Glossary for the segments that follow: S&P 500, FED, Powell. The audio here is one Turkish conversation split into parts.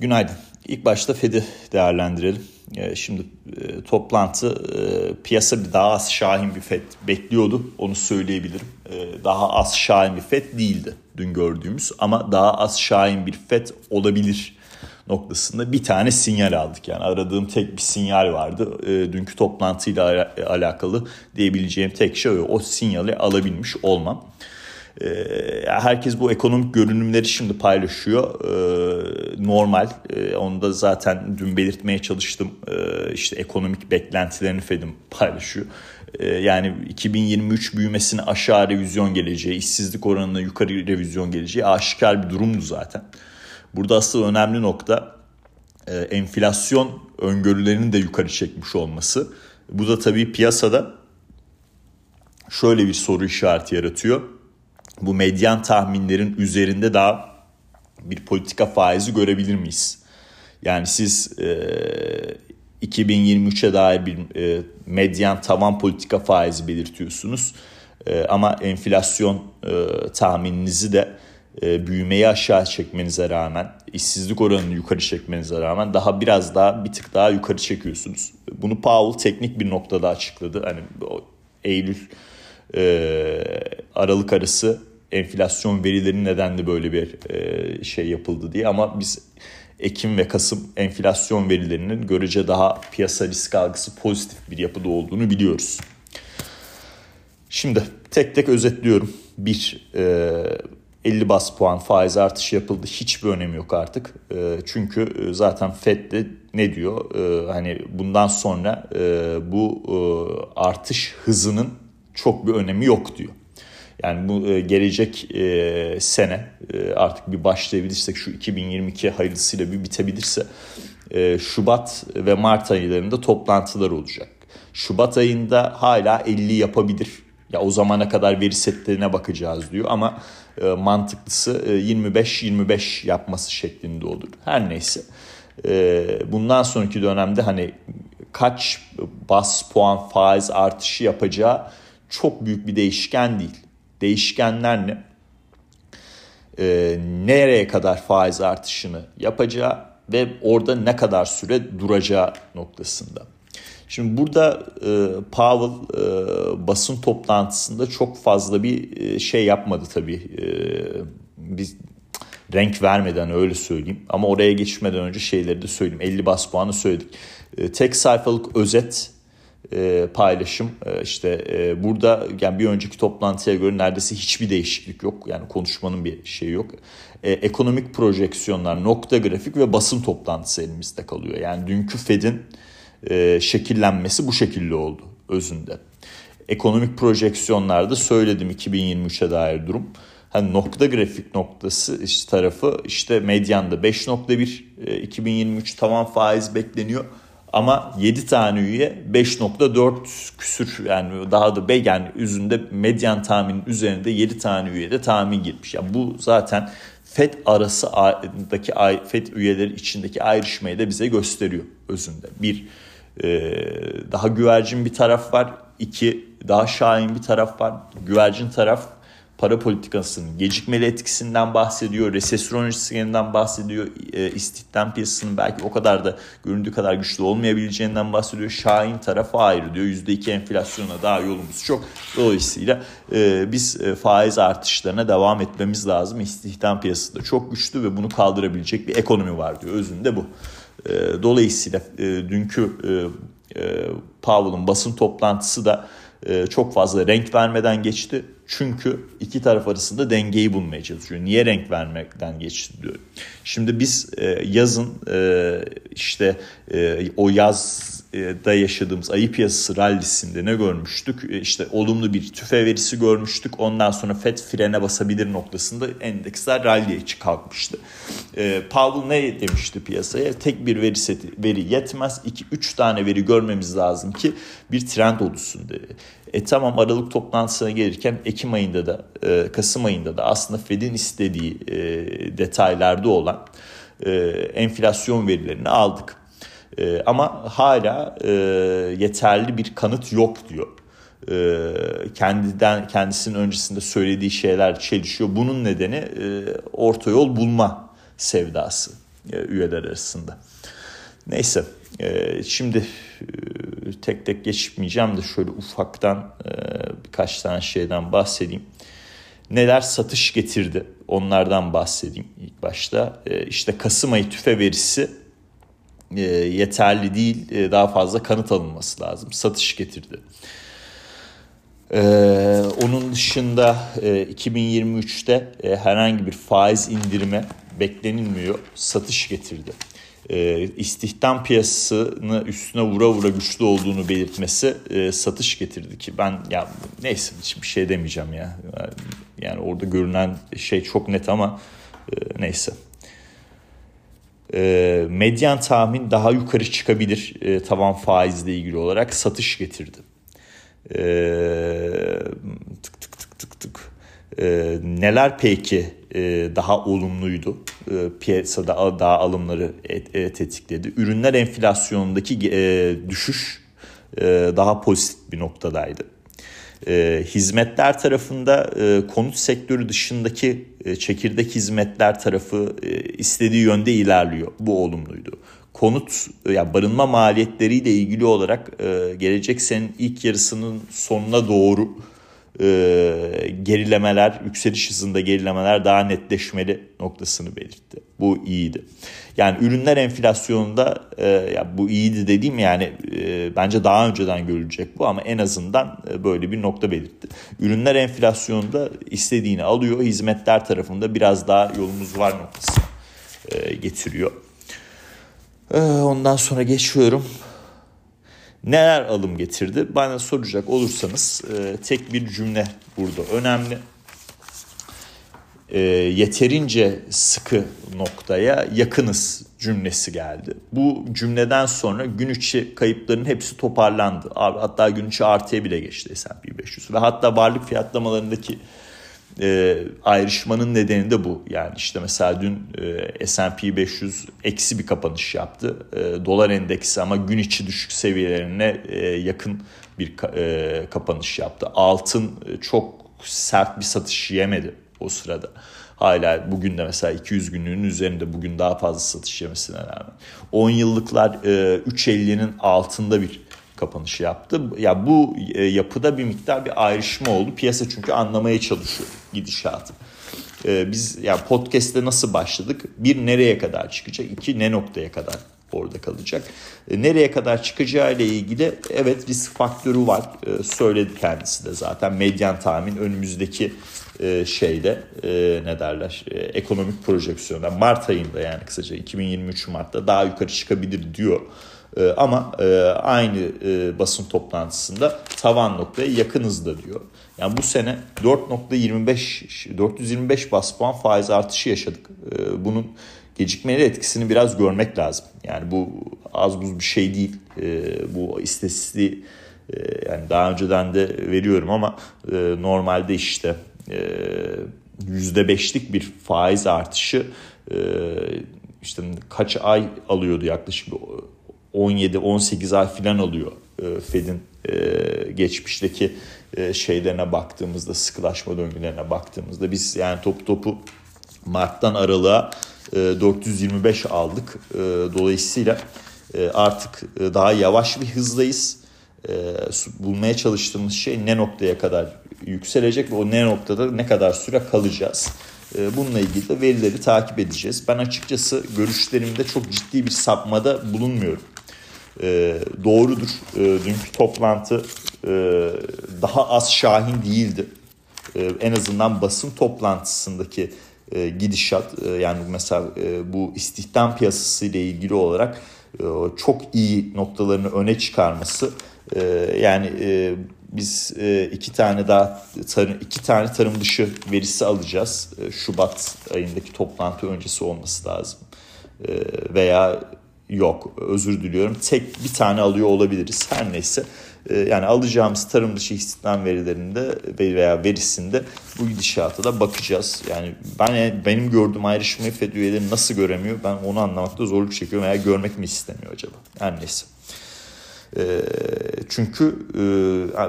Günaydın. İlk başta FED'i değerlendirelim. Şimdi toplantı piyasa bir daha az şahin bir FED bekliyordu. Onu söyleyebilirim. Daha az şahin bir FED değildi dün gördüğümüz ama daha az şahin bir FED olabilir noktasında bir tane sinyal aldık. Yani aradığım tek bir sinyal vardı. Dünkü toplantıyla alakalı diyebileceğim tek şey o sinyali alabilmiş olmam. Herkes bu ekonomik görünümleri şimdi paylaşıyor. Normal. Onu da zaten dün belirtmeye çalıştım. İşte ekonomik beklentilerini FED'im paylaşıyor. Yani 2023 büyümesine aşağı revizyon geleceği, işsizlik oranına yukarı revizyon geleceği aşikar bir durumdu zaten. Burada asıl önemli nokta enflasyon öngörülerinin de yukarı çekmiş olması. Bu da tabii piyasada şöyle bir soru işareti yaratıyor. Bu medyan tahminlerin üzerinde daha bir politika faizi görebilir miyiz? Yani siz 2023'e dair bir medyan tavan politika faizi belirtiyorsunuz. Ama enflasyon tahmininizi de büyümeyi aşağı çekmenize rağmen, işsizlik oranını yukarı çekmenize rağmen bir tık daha yukarı çekiyorsunuz. Bunu Powell teknik bir noktada açıkladı. Hani Aralık arası enflasyon verileri nedeniyle böyle bir şey yapıldı diye ama biz Ekim ve Kasım enflasyon verilerinin görece daha piyasa risk algısı pozitif bir yapıda olduğunu biliyoruz. Şimdi tek tek özetliyorum. 50 bas puan faiz artışı yapıldı. Hiçbir önemi yok artık. Çünkü zaten FED de ne diyor? Hani bundan sonra bu artış hızının çok bir önemi yok diyor. Yani bu gelecek sene artık bir başlayabilirsek şu 2022 hayırlısıyla bir bitebilirse Şubat ve Mart aylarında toplantılar olacak. Şubat ayında hala 50 yapabilir. Ya o zamana kadar veri setlerine bakacağız diyor ama mantıklısı 25-25 yapması şeklinde olur. Her neyse bundan sonraki dönemde hani kaç bas puan faiz artışı yapacağı çok büyük bir değişken değil. Değişkenler ne? Nereye kadar faiz artışını yapacağı ve orada ne kadar süre duracağı noktasında. Şimdi burada Powell basın toplantısında çok fazla bir şey yapmadı tabii. Biz renk vermeden öyle söyleyeyim. Ama oraya geçmeden önce şeyleri de söyleyeyim. 50 bas puanı söyledik. Tek sayfalık özet paylaşım işte burada yani bir önceki toplantıya göre neredeyse hiçbir değişiklik yok. Yani konuşmanın bir şeyi yok. Ekonomik projeksiyonlar, nokta grafik ve basın toplantısı elimizde kalıyor. Yani dünkü FED'in şekillenmesi bu şekilde oldu özünde. Ekonomik projeksiyonlarda söyledim 2023'e dair durum. Hani nokta grafik noktası işte tarafı işte medyanda 5.1 2023 tavan faiz bekleniyor. Ama 7 tane üye 5.4 küsür yani daha da yani üzerinde medyan tahminin üzerinde 7 tane üye de tahmin girmiş. Yani bu zaten FED arasındaki FED üyeleri içindeki ayrışmayı da bize gösteriyor özünde. Bir daha güvercin bir taraf var. İki daha şahin bir taraf var. Güvercin taraf para politikasının gecikmeli etkisinden bahsediyor, resesyon risklerinden bahsediyor, istihdam piyasasının belki o kadar da göründüğü kadar güçlü olmayabileceğinden bahsediyor. Şahin tarafı ayrı diyor. %2 enflasyona daha yolumuz çok. Dolayısıyla biz faiz artışlarına devam etmemiz lazım. İstihdam piyasası da çok güçlü ve bunu kaldırabilecek bir ekonomi var diyor. Özünde bu. Dolayısıyla dünkü Powell'ın basın toplantısı da çok fazla renk vermeden geçti. Çünkü iki taraf arasında dengeyi bulmaya çalışıyor. Niye renk vermekten geçti diyor. Şimdi biz yazın işte o yazda yaşadığımız ayı piyasası rallisinde ne görmüştük? İşte olumlu bir tüfe verisi görmüştük. Ondan sonra FED frene basabilir noktasında endeksler ralliye kalkmıştı. Powell ne demişti piyasaya? Tek bir veri seti veri yetmez. 2-3 tane veri görmemiz lazım ki bir trend oluşsun dedi. Tamam Aralık toplantısına gelirken Ekim ayında da Kasım ayında da aslında FED'in istediği detaylarda olan enflasyon verilerini aldık. Ama hala yeterli bir kanıt yok diyor. Kendisinin öncesinde söylediği şeyler çelişiyor. Bunun nedeni orta yol bulma sevdası. üyeler arasında. Neyse, şimdi tek tek geçmeyeceğim de şöyle ufaktan birkaç tane şeyden bahsedeyim. Neler satış getirdi, onlardan bahsedeyim ilk başta. İşte Kasım ayı tüfe verisi yeterli değil, daha fazla kanıt alınması lazım. Satış getirdi. Onun dışında 2023'te herhangi bir faiz indirme beklenilmiyor. Satış getirdi. İstihdam piyasasını üstüne vura vura güçlü olduğunu belirtmesi satış getirdi ki ben ya neyse hiçbir şey demeyeceğim ya. Yani orada görünen şey çok net ama neyse. Medyan tahmin daha yukarı çıkabilir tavan faizle ilgili olarak satış getirdi. Neler peki daha olumluydu? Piyasada daha alımları tetikledi. Ürünler enflasyonundaki düşüş daha pozitif bir noktadaydı. Hizmetler tarafında konut sektörü dışındaki çekirdek hizmetler tarafı istediği yönde ilerliyor. Bu olumluydu. Konut, yani barınma maliyetleriyle ilgili olarak gelecek senenin ilk yarısının sonuna doğru gerilemeler, yükseliş hızında gerilemeler daha netleşmeli noktasını belirtti. Bu iyiydi. Yani ürünler enflasyonunda ya bu iyiydi dediğim yani bence daha önceden görülecek bu ama en azından böyle bir nokta belirtti. Ürünler enflasyonunda istediğini alıyor, hizmetler tarafında biraz daha yolumuz var noktası getiriyor. Ondan sonra geçiyorum. Neler alım getirdi? Bana soracak olursanız tek bir cümle burada önemli. Yeterince sıkı noktaya yakınız cümlesi geldi. Bu cümleden sonra gün içi kayıpların hepsi toparlandı. Hatta gün içi artıya bile geçti S&P 500 ve hatta varlık fiyatlamalarındaki ayrışmanın nedeni de bu. Yani işte mesela dün S&P 500 eksi bir kapanış yaptı. Dolar endeksi ama gün içi düşük seviyelerine yakın bir kapanış yaptı. Altın çok sert bir satış yemedi o sırada. Hala bugün de mesela 200 günlüğünün üzerinde bugün daha fazla satış yemesine rağmen. 10 yıllıklar 3.50'nin altında bir kapanışı yaptı. Ya bu yapıda bir miktar bir ayrışma oldu. Piyasa çünkü anlamaya çalışıyor gidişatı. Biz ya podcast'te nasıl başladık? Bir, nereye kadar çıkacak? İki, ne noktaya kadar orada kalacak? Nereye kadar çıkacağı ile ilgili evet risk faktörü var. Söyledi kendisi de zaten. Medyan tahmin önümüzdeki şeyde ne derler? Ekonomik projeksiyonda Mart ayında yani kısaca 2023 Mart'ta daha yukarı çıkabilir diyor. Ama aynı basın toplantısında tavan noktaya yakınız da diyor. Yani bu sene 425 bas puan faiz artışı yaşadık. Bunun gecikmeli etkisini biraz görmek lazım. Yani bu az buz bir şey değil. Bu istatistiği yani daha önceden de veriyorum ama normalde işte %5'lik bir faiz artışı işte kaç ay alıyordu yaklaşık 17-18 ay filan alıyor FED'in geçmişteki şeylerine baktığımızda, sıkılaşma döngülerine baktığımızda. Biz yani topu Mart'tan Aralık'a 425 aldık. Dolayısıyla artık daha yavaş bir hızdayız. Bulmaya çalıştığımız şey ne noktaya kadar yükselecek ve o ne noktada ne kadar süre kalacağız. Bununla ilgili de verileri takip edeceğiz. Ben açıkçası görüşlerimde çok ciddi bir sapmada bulunmuyorum. Doğrudur. Dünkü toplantı daha az şahin değildi. En azından basın toplantısındaki gidişat yani mesela bu istihdam piyasası ile ilgili olarak çok iyi noktalarını öne çıkarması yani biz iki tane tarım dışı verisi alacağız. Şubat ayındaki toplantı öncesi olması lazım. Veya yok, özür diliyorum. Tek bir tane alıyor olabiliriz. Her neyse. Yani alacağımız tarım dışı istihdam verilerinde veya verisinde bu gidişata da bakacağız. Yani benim gördüğüm ayrışmayı FED üyeleri nasıl göremiyor? Ben onu anlamakta zorluk çekiyorum veya görmek mi istemiyor acaba? Her neyse. Çünkü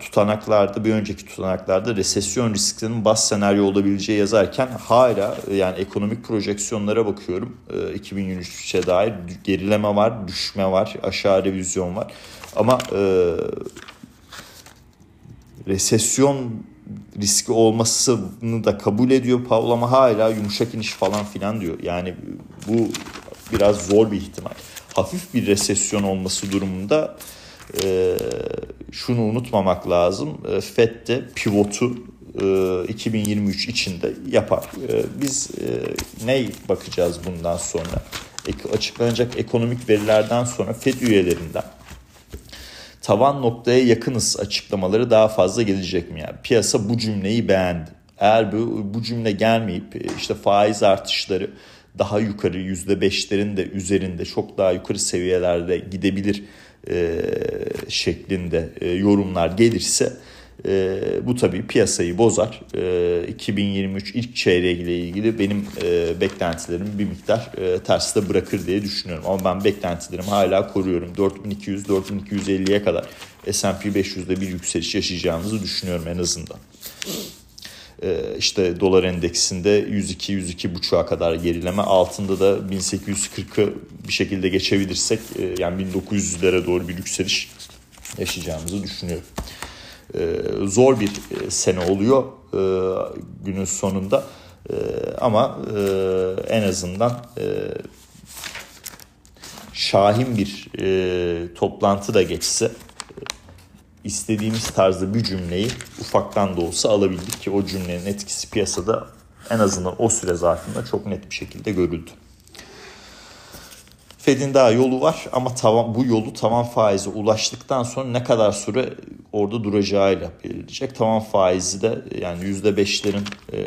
tutanaklarda, bir önceki tutanaklarda resesyon riskinin baz senaryo olabileceği yazarken hala yani ekonomik projeksiyonlara bakıyorum. 2023'e dair gerileme var, düşme var, aşağı revizyon var. Ama resesyon riski olmasını da kabul ediyor Powell ama hala yumuşak iniş falan filan diyor. Yani bu biraz zor bir ihtimal. Hafif bir resesyon olması durumunda şunu unutmamak lazım. FED de pivotu 2023 içinde yapar. Biz neye bakacağız bundan sonra? Açıklanacak ekonomik verilerden sonra FED üyelerinden tavan noktaya yakınız açıklamaları daha fazla gelecek mi? Yani piyasa bu cümleyi beğendi. Eğer bu cümle gelmeyip işte faiz artışları daha yukarı %5'lerin de üzerinde, çok daha yukarı seviyelerde gidebilir şeklinde yorumlar gelirse bu tabii piyasayı bozar. 2023 ilk çeyreği ile ilgili benim beklentilerimi bir miktar terste bırakır diye düşünüyorum. Ama ben beklentilerimi hala koruyorum. 4200-4250'ye kadar S&P 500'de bir yükseliş yaşayacağımızı düşünüyorum en azından. İşte dolar endeksinde 102-102.5'a kadar gerileme, altında da 1840'ı bir şekilde geçebilirsek yani 1900'lere doğru bir yükseliş yaşayacağımızı düşünüyorum. Zor bir sene oluyor günün sonunda ama en azından şahin bir toplantı da geçse istediğimiz tarzda bir cümleyi ufaktan da olsa alabildik ki o cümlenin etkisi piyasada en azından o süre zarfında çok net bir şekilde görüldü. FED'in daha yolu var ama bu yolu tavan faize ulaştıktan sonra ne kadar süre orada duracağıyla belirleyecek. Tavan faizi de yani %5'lerin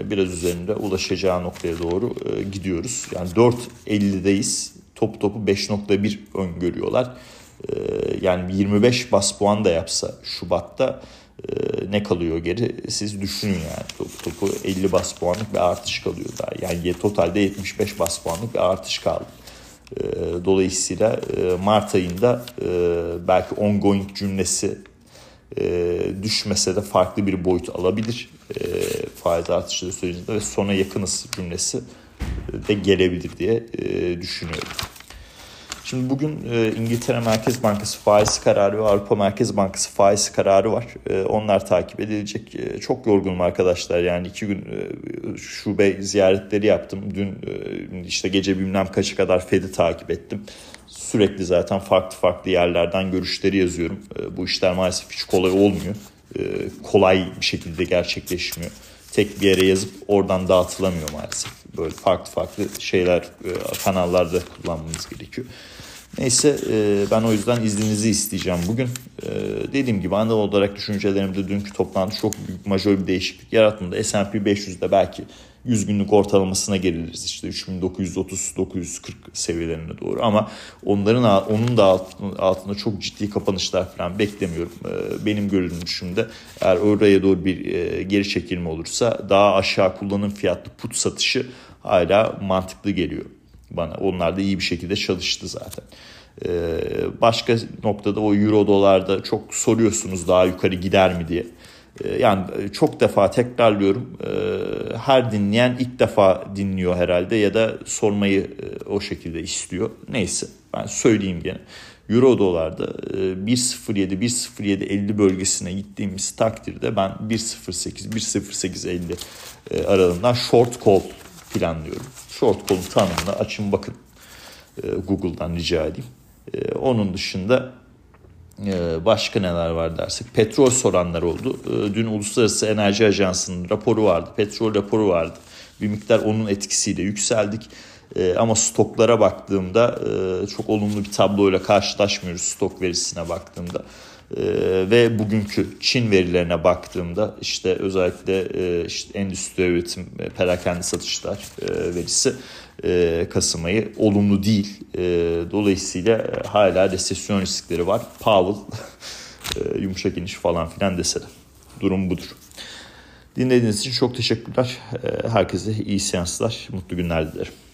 biraz üzerinde ulaşacağı noktaya doğru gidiyoruz. Yani 4.50'deyiz. Topu 5.1 öngörüyorlar. Yani 25 bas puan da yapsa Şubat'ta ne kalıyor geri? Siz düşünün yani topu 50 bas puanlık bir artış kalıyor daha. Yani totalde 75 bas puanlık bir artış kaldı. Dolayısıyla Mart ayında belki ongoing cümlesi düşmese de farklı bir boyut alabilir faiz artışları sürecinde ve sona yakınız cümlesi de gelebilir diye düşünüyorum. Şimdi bugün İngiltere Merkez Bankası faiz kararı ve Avrupa Merkez Bankası faiz kararı var. Onlar takip edilecek. Çok yorgunum arkadaşlar. Yani 2 gün şube ziyaretleri yaptım. Dün işte gece bilmem kaça kadar FED'i takip ettim. Sürekli zaten farklı yerlerden görüşleri yazıyorum. Bu işler maalesef hiç kolay olmuyor. Kolay bir şekilde gerçekleşmiyor. Tek bir yere yazıp oradan dağıtılamıyor maalesef. Böyle farklı şeyler, kanallarda kullanmamız gerekiyor. Neyse ben o yüzden izninizi isteyeceğim bugün. Dediğim gibi anal olarak düşüncelerimde dünkü toplantı çok büyük majör bir değişiklik yaratmadı. S&P 500'de belki 100 günlük ortalamasına geliriz. İşte 3930-940 seviyelerine doğru ama onun da altında çok ciddi kapanışlar falan beklemiyorum. Benim görünüşümde eğer oraya doğru bir geri çekilme olursa daha aşağı kullanım fiyatlı put satışı hala mantıklı geliyor bana. Onlar da iyi bir şekilde çalıştı zaten. Başka noktada o euro dolarda çok soruyorsunuz daha yukarı gider mi diye. Yani çok defa tekrarlıyorum. Her dinleyen ilk defa dinliyor herhalde ya da sormayı o şekilde istiyor. Neyse ben söyleyeyim gene. Euro dolarda 1.07-1.07.50 bölgesine gittiğimiz takdirde ben 1.08-1.08.50 aralığından short call planlıyorum. Short call'un tanımına açın bakın. Google'dan rica edeyim. Onun dışında başka neler var dersek petrol soranlar oldu. Dün Uluslararası Enerji Ajansı'nın raporu vardı. Petrol raporu vardı. Bir miktar onun etkisiyle yükseldik. Ama stoklara baktığımda çok olumlu bir tabloyla karşılaşmıyoruz stok verisine baktığımda. Ve bugünkü Çin verilerine baktığımda işte özellikle işte endüstri üretim perakende satışlar verisi Kasım ayı olumlu değil. Dolayısıyla hala resesyon riskleri var. Powell yumuşak iniş falan filan dese de durum budur. Dinlediğiniz için çok teşekkürler. Herkese iyi seanslar, mutlu günler dilerim.